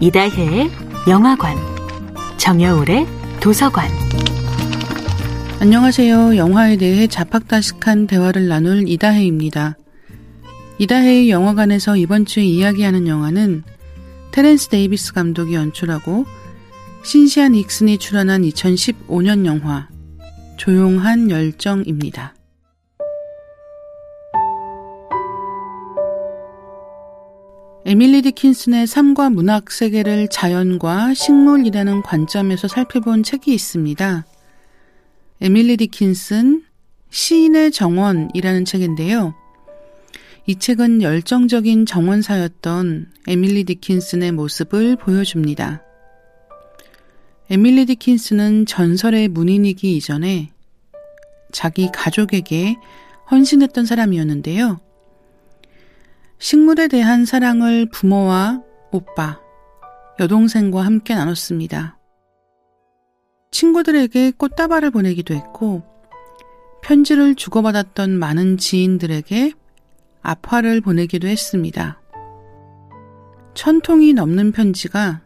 이다혜의 영화관, 정여울의 도서관. 안녕하세요. 영화에 대해 자팍다식한 대화를 나눌 이다혜입니다. 이다혜의 영화관에서 이번 주에 이야기하는 영화는 테렌스 데이비스 감독이 연출하고 신시안 익슨이 출연한 2015년 영화 조용한 열정입니다. 에밀리 디킨슨의 삶과 문학 세계를 자연과 식물이라는 관점에서 살펴본 책이 있습니다. 에밀리 디킨슨 시인의 정원이라는 책인데요. 이 책은 열정적인 정원사였던 에밀리 디킨슨의 모습을 보여줍니다. 에밀리 디킨슨은 전설의 문인이기 이전에 자기 가족에게 헌신했던 사람이었는데요. 식물에 대한 사랑을 부모와 오빠, 여동생과 함께 나눴습니다. 친구들에게 꽃다발을 보내기도 했고 편지를 주고받았던 많은 지인들에게 아화를 보내기도 했습니다. 1000통이 넘는 편지가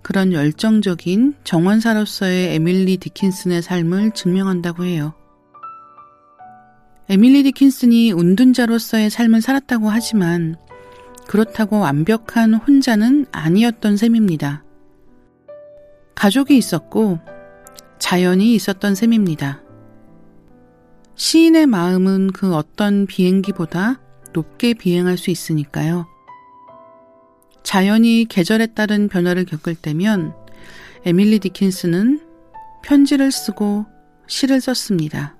그런 열정적인 정원사로서의 에밀리 디킨슨의 삶을 증명한다고 해요. 에밀리 디킨슨이 운둔자로서의 삶을 살았다고 하지만 그렇다고 완벽한 혼자는 아니었던 셈입니다. 가족이 있었고 자연이 있었던 셈입니다. 시인의 마음은 그 어떤 비행기보다 높게 비행할 수 있으니까요. 자연이 계절에 따른 변화를 겪을 때면 에밀리 디킨슨은 편지를 쓰고 시를 썼습니다.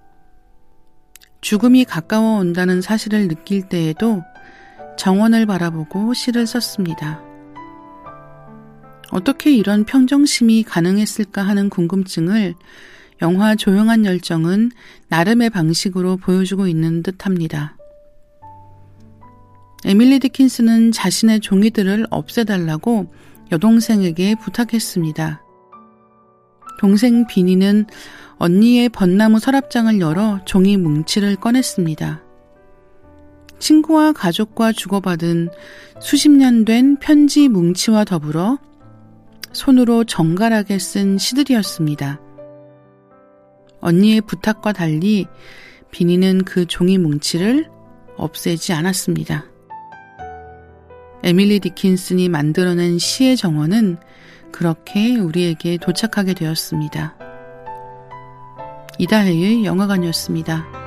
죽음이 가까워 온다는 사실을 느낄 때에도 정원을 바라보고 시를 썼습니다. 어떻게 이런 평정심이 가능했을까 하는 궁금증을 영화 조용한 열정은 나름의 방식으로 보여주고 있는 듯합니다. 에밀리 디킨슨은 자신의 종이들을 없애달라고 여동생에게 부탁했습니다. 동생 비니는 언니의 벚나무 서랍장을 열어 종이 뭉치를 꺼냈습니다. 친구와 가족과 주고받은 수십 년 된 편지 뭉치와 더불어 손으로 정갈하게 쓴 시들이었습니다. 언니의 부탁과 달리 비니는 그 종이 뭉치를 없애지 않았습니다. 에밀리 디킨슨이 만들어낸 시의 정원은 그렇게 우리에게 도착하게 되었습니다. 이다혜의 영화관이었습니다.